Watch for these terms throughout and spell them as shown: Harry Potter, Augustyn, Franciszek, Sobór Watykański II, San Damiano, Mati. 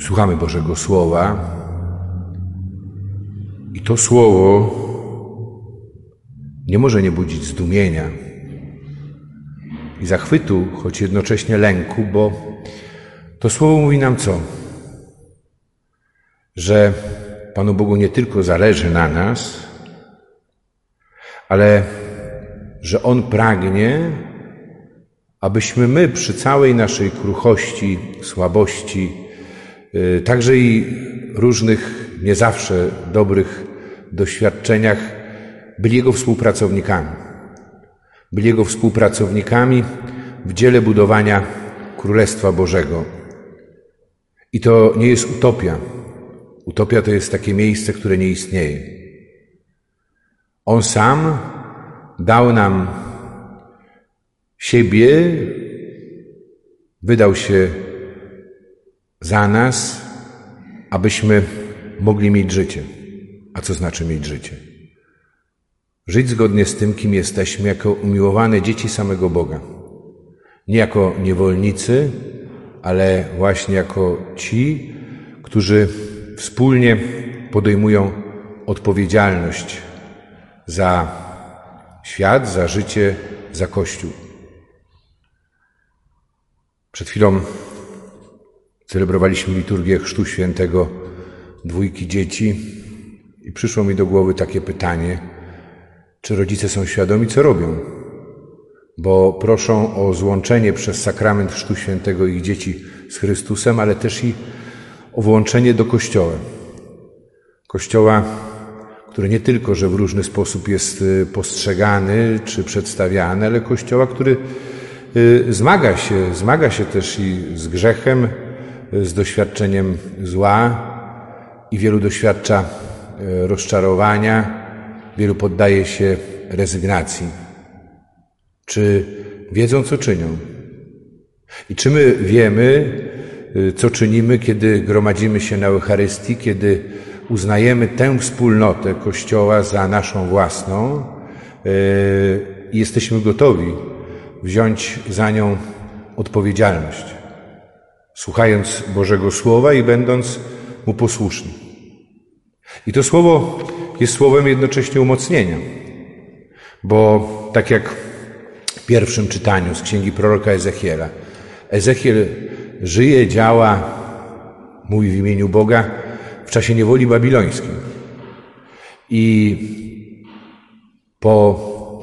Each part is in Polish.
słuchamy Bożego Słowa i to Słowo nie może nie budzić zdumienia i zachwytu, choć jednocześnie lęku, bo to Słowo mówi nam co? Że Panu Bogu nie tylko zależy na nas, ale że On pragnie, abyśmy my przy całej naszej kruchości, słabości, także i różnych, nie zawsze dobrych doświadczeniach, byli Jego współpracownikami. Byli Jego współpracownikami w dziele budowania Królestwa Bożego. I to nie jest utopia. Utopia to jest takie miejsce, które nie istnieje. On sam dał nam siebie, wydał się za nas, abyśmy mogli mieć życie. A co znaczy mieć życie? Żyć zgodnie z tym, kim jesteśmy, jako umiłowane dzieci samego Boga. Nie jako niewolnicy, ale właśnie jako ci, którzy wspólnie podejmują odpowiedzialność za świat, za życie, za Kościół. Przed chwilą celebrowaliśmy liturgię Chrztu Świętego dwójki dzieci i przyszło mi do głowy takie pytanie, czy rodzice są świadomi, co robią? Bo proszą o złączenie przez sakrament Chrztu Świętego ich dzieci z Chrystusem, ale też i o włączenie do Kościoła. Kościoła, który nie tylko, że w różny sposób jest postrzegany czy przedstawiany, ale Kościoła, który zmaga się też i z grzechem, z doświadczeniem zła i wielu doświadcza rozczarowania, wielu poddaje się rezygnacji. Czy wiedzą, co czynią? I czy my wiemy, co czynimy, kiedy gromadzimy się na Eucharystii, kiedy uznajemy tę wspólnotę Kościoła za naszą własną i jesteśmy gotowi wziąć za nią odpowiedzialność, słuchając Bożego Słowa i będąc Mu posłuszni. I to Słowo jest słowem jednocześnie umocnienia, bo tak jak w pierwszym czytaniu z księgi proroka Ezechiela, Ezechiel żyje, działa, mówi w imieniu Boga w czasie niewoli babilońskiej. I po,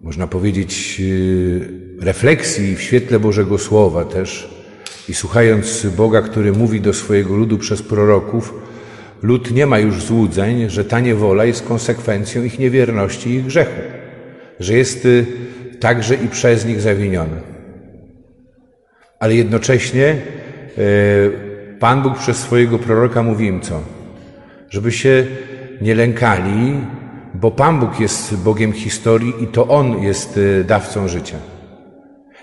można powiedzieć, refleksji w świetle Bożego Słowa też i słuchając Boga, który mówi do swojego ludu przez proroków, lud nie ma już złudzeń, że ta niewola jest konsekwencją ich niewierności i ich grzechu, że jest także i przez nich zawiniona. Ale jednocześnie Pan Bóg przez swojego proroka mówi im co? Żeby się nie lękali, bo Pan Bóg jest Bogiem historii i to On jest dawcą życia.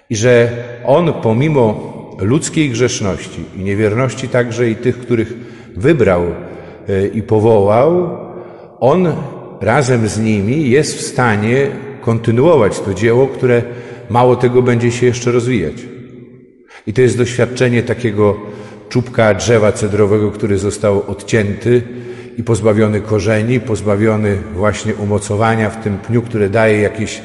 I że On pomimo ludzkiej grzeszności i niewierności także i tych, których wybrał i powołał, On razem z nimi jest w stanie kontynuować to dzieło, które mało tego będzie się jeszcze rozwijać. I to jest doświadczenie takiego czubka drzewa cedrowego, który został odcięty i pozbawiony korzeni, pozbawiony właśnie umocowania w tym pniu, które daje jakieś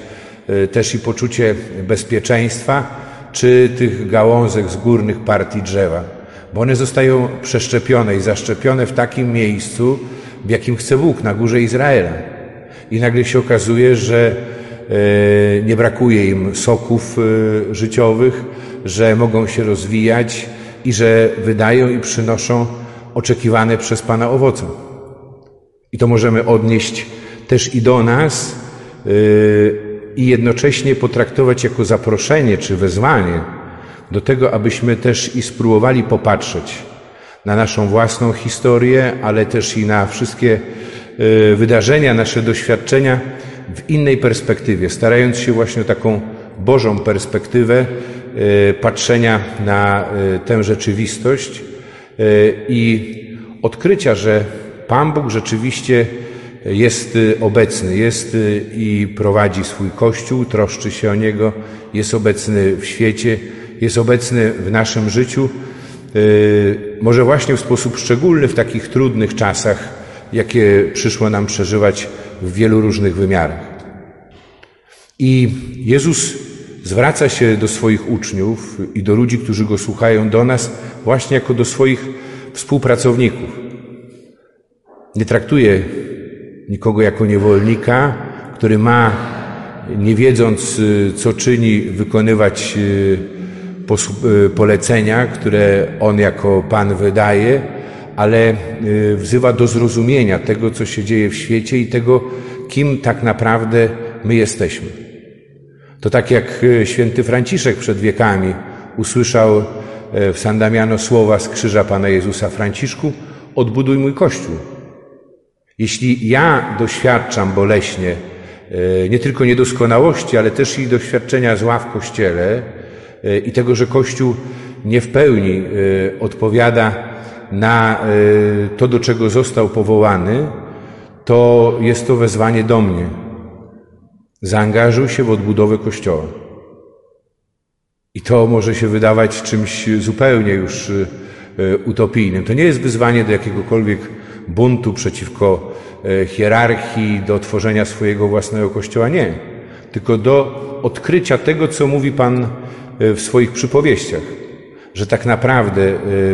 też i poczucie bezpieczeństwa, czy tych gałązek z górnych partii drzewa. Bo one zostają przeszczepione i zaszczepione w takim miejscu, w jakim chce Bóg, na górze Izraela. I nagle się okazuje, że nie brakuje im soków życiowych, że mogą się rozwijać i że wydają i przynoszą oczekiwane przez Pana owoce. I to możemy odnieść też i do nas i jednocześnie potraktować jako zaproszenie czy wezwanie do tego, abyśmy też i spróbowali popatrzeć na naszą własną historię, ale też i na wszystkie wydarzenia, nasze doświadczenia w innej perspektywie, starając się właśnie taką Bożą perspektywę patrzenia na tę rzeczywistość i odkrycia, że Pan Bóg rzeczywiście jest obecny, jest i prowadzi swój Kościół, troszczy się o niego, jest obecny w świecie, jest obecny w naszym życiu może właśnie w sposób szczególny w takich trudnych czasach, jakie przyszło nam przeżywać w wielu różnych wymiarach. I Jezus zwraca się do swoich uczniów i do ludzi, którzy Go słuchają, do nas właśnie jako do swoich współpracowników. Nie traktuje nikogo jako niewolnika, który ma, nie wiedząc co czyni, wykonywać polecenia, które on jako Pan wydaje, ale wzywa do zrozumienia tego, co się dzieje w świecie i tego, kim tak naprawdę my jesteśmy. To tak jak święty Franciszek przed wiekami usłyszał w San Damiano słowa z krzyża Pana Jezusa: Franciszku, odbuduj mój Kościół. Jeśli ja doświadczam boleśnie nie tylko niedoskonałości, ale też i doświadczenia zła w Kościele i tego, że Kościół nie w pełni odpowiada na to, do czego został powołany, to jest to wezwanie do mnie. Zaangażuj się w odbudowę Kościoła. I to może się wydawać czymś zupełnie już utopijnym. To nie jest wyzwanie do jakiegokolwiek buntu przeciwko hierarchii, do tworzenia swojego własnego Kościoła, nie. Tylko do odkrycia tego, co mówi Pan w swoich przypowieściach. Że tak naprawdę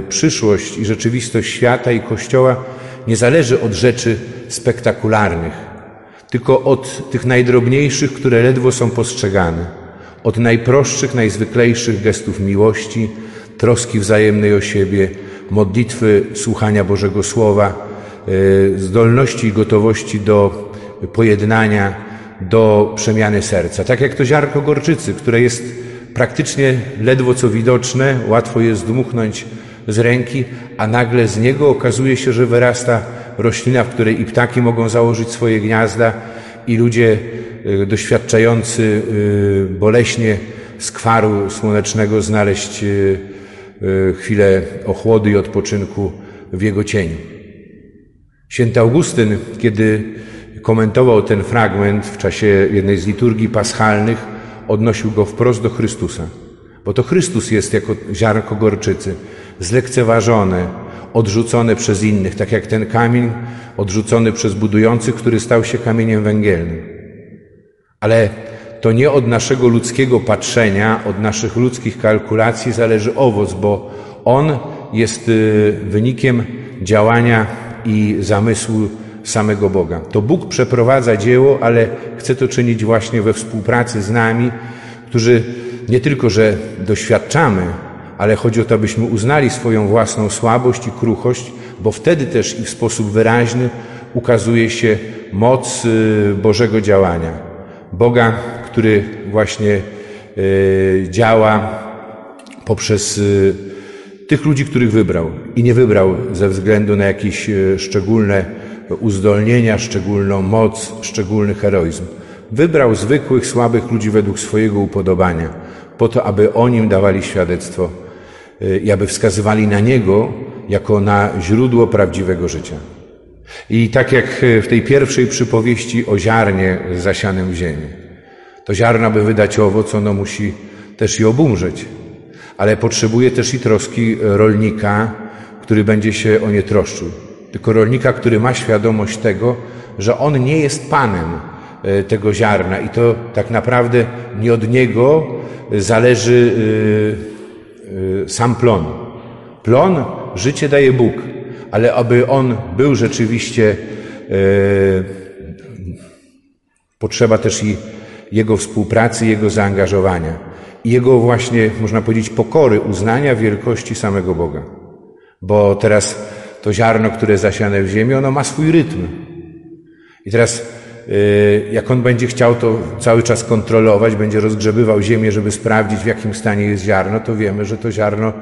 przyszłość i rzeczywistość świata i Kościoła nie zależy od rzeczy spektakularnych, tylko od tych najdrobniejszych, które ledwo są postrzegane. Od najprostszych, najzwyklejszych gestów miłości, troski wzajemnej o siebie, modlitwy, słuchania Bożego Słowa, zdolności i gotowości do pojednania, do przemiany serca. Tak jak to ziarnko gorczycy, które jest praktycznie ledwo co widoczne, łatwo jest dmuchnąć z ręki, a nagle z niego okazuje się, że wyrasta roślina, w której i ptaki mogą założyć swoje gniazda, i ludzie doświadczający boleśnie skwaru słonecznego znaleźć chwilę ochłody i odpoczynku w jego cieniu. Święty Augustyn, kiedy komentował ten fragment w czasie jednej z liturgii paschalnych, odnosił go wprost do Chrystusa. Bo to Chrystus jest jako ziarnko gorczycy, zlekceważone, odrzucone przez innych, tak jak ten kamień odrzucony przez budujących, który stał się kamieniem węgielnym. Ale to nie od naszego ludzkiego patrzenia, od naszych ludzkich kalkulacji zależy owoc, bo on jest wynikiem działania i zamysłu samego Boga. To Bóg przeprowadza dzieło, ale chce to czynić właśnie we współpracy z nami, którzy nie tylko, że doświadczamy, ale chodzi o to, abyśmy uznali swoją własną słabość i kruchość, bo wtedy też i w sposób wyraźny ukazuje się moc Bożego działania. Boga, który właśnie działa poprzez tych ludzi, których wybrał. I nie wybrał ze względu na jakieś szczególne uzdolnienia, szczególną moc, szczególny heroizm. Wybrał zwykłych, słabych ludzi według swojego upodobania, po to, aby o nim dawali świadectwo i aby wskazywali na niego jako na źródło prawdziwego życia. I tak jak w tej pierwszej przypowieści o ziarnie zasianym w ziemi. To ziarno, by wydać owoc, ono musi też i obumrzeć. Ale potrzebuje też i troski rolnika, który będzie się o nie troszczył. Tylko rolnika, który ma świadomość tego, że on nie jest panem tego ziarna i to tak naprawdę nie od niego zależy sam plon. Plon życie daje Bóg, ale aby on był rzeczywiście, potrzeba też i jego współpracy, jego zaangażowania. I jego właśnie, można powiedzieć, pokory, uznania wielkości samego Boga. Bo teraz to ziarno, które zasiane w ziemi, ono ma swój rytm. I teraz jak on będzie chciał to cały czas kontrolować, będzie rozgrzebywał ziemię, żeby sprawdzić, w jakim stanie jest ziarno, to wiemy, że to ziarno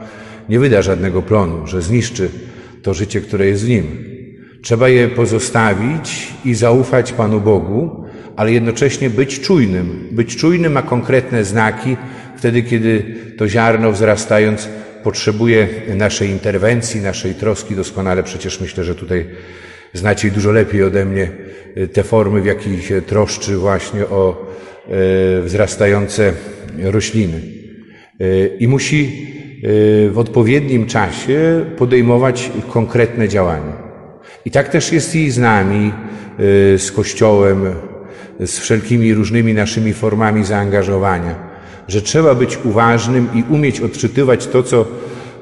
nie wyda żadnego plonu, że zniszczy to życie, które jest w nim. Trzeba je pozostawić i zaufać Panu Bogu, ale jednocześnie być czujnym. Być czujnym ma konkretne znaki wtedy, kiedy to ziarno wzrastając potrzebuje naszej interwencji, naszej troski. Doskonale przecież myślę, że tutaj znacie dużo lepiej ode mnie te formy, w jakich się troszczy właśnie o wzrastające rośliny. I musi w odpowiednim czasie podejmować konkretne działania. I tak też jest i z nami, z Kościołem, z wszelkimi różnymi naszymi formami zaangażowania, że trzeba być uważnym i umieć odczytywać to, co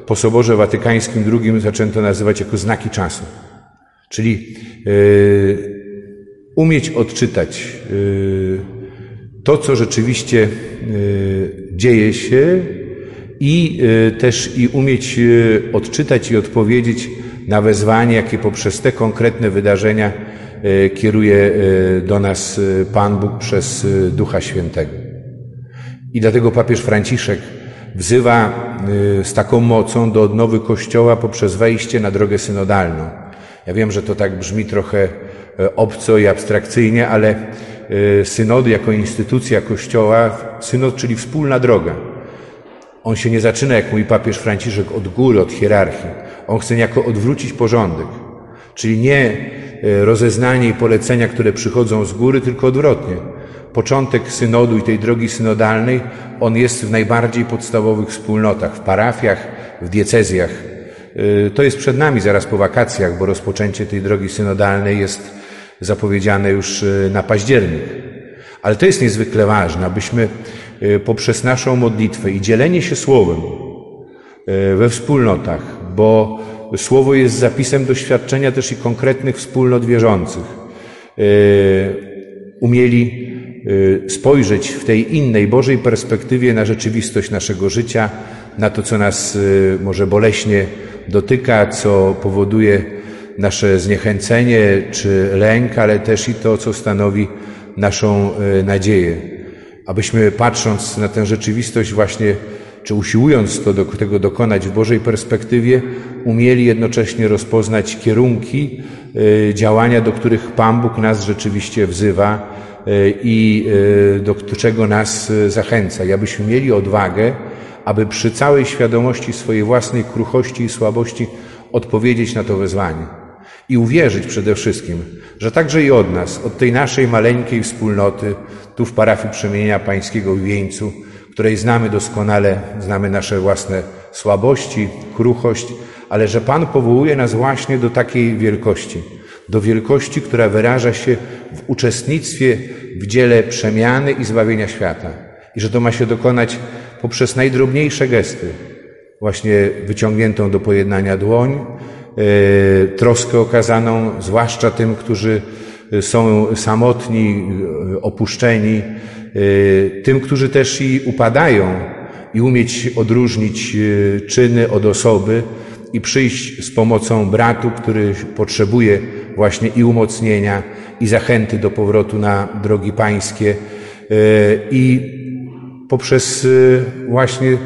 po Soborze Watykańskim II zaczęto nazywać jako znaki czasu. Czyli umieć odczytać to, co rzeczywiście dzieje się i też umieć odczytać i odpowiedzieć na wezwanie, jakie poprzez te konkretne wydarzenia kieruje do nas Pan Bóg przez Ducha Świętego. I dlatego papież Franciszek wzywa z taką mocą do odnowy Kościoła poprzez wejście na drogę synodalną. Ja wiem, że to tak brzmi trochę obco i abstrakcyjnie, ale synody jako instytucja Kościoła, synod, czyli wspólna droga. On się nie zaczyna, jak mówi papież Franciszek, od góry, od hierarchii. On chce niejako odwrócić porządek. Czyli nie rozeznanie i polecenia, które przychodzą z góry, tylko odwrotnie. Początek synodu i tej drogi synodalnej, on jest w najbardziej podstawowych wspólnotach, w parafiach, w diecezjach. To jest przed nami zaraz po wakacjach, bo rozpoczęcie tej drogi synodalnej jest zapowiedziane już na październik. Ale to jest niezwykle ważne, abyśmy poprzez naszą modlitwę i dzielenie się Słowem we wspólnotach, bo Słowo jest zapisem doświadczenia też i konkretnych wspólnot wierzących, umieli spojrzeć w tej innej Bożej perspektywie na rzeczywistość naszego życia, na to, co nas może boleśnie dotyka, co powoduje nasze zniechęcenie czy lęk, ale też i to, co stanowi naszą nadzieję. Abyśmy patrząc na tę rzeczywistość właśnie, czy usiłując tego dokonać w Bożej perspektywie, umieli jednocześnie rozpoznać kierunki działania, do których Pan Bóg nas rzeczywiście wzywa i do czego nas zachęca. I abyśmy mieli odwagę, aby przy całej świadomości swojej własnej kruchości i słabości odpowiedzieć na to wezwanie. I uwierzyć przede wszystkim, że także i od nas, od tej naszej maleńkiej wspólnoty, tu w parafii Przemienienia Pańskiego w Wieńcu, której znamy doskonale, znamy nasze własne słabości, kruchość, ale że Pan powołuje nas właśnie do takiej wielkości. Do wielkości, która wyraża się w uczestnictwie w dziele przemiany i zbawienia świata. I że to ma się dokonać poprzez najdrobniejsze gesty. Właśnie wyciągniętą do pojednania dłoń, troskę okazaną, zwłaszcza tym, którzy są samotni, opuszczeni, tym, którzy też i upadają i umieć odróżnić czyny od osoby i przyjść z pomocą bratu, który potrzebuje właśnie i umocnienia, i zachęty do powrotu na drogi pańskie i poprzez właśnie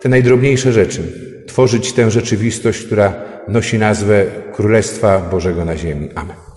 te najdrobniejsze rzeczy tworzyć tę rzeczywistość, która nosi nazwę Królestwa Bożego na ziemi. Amen.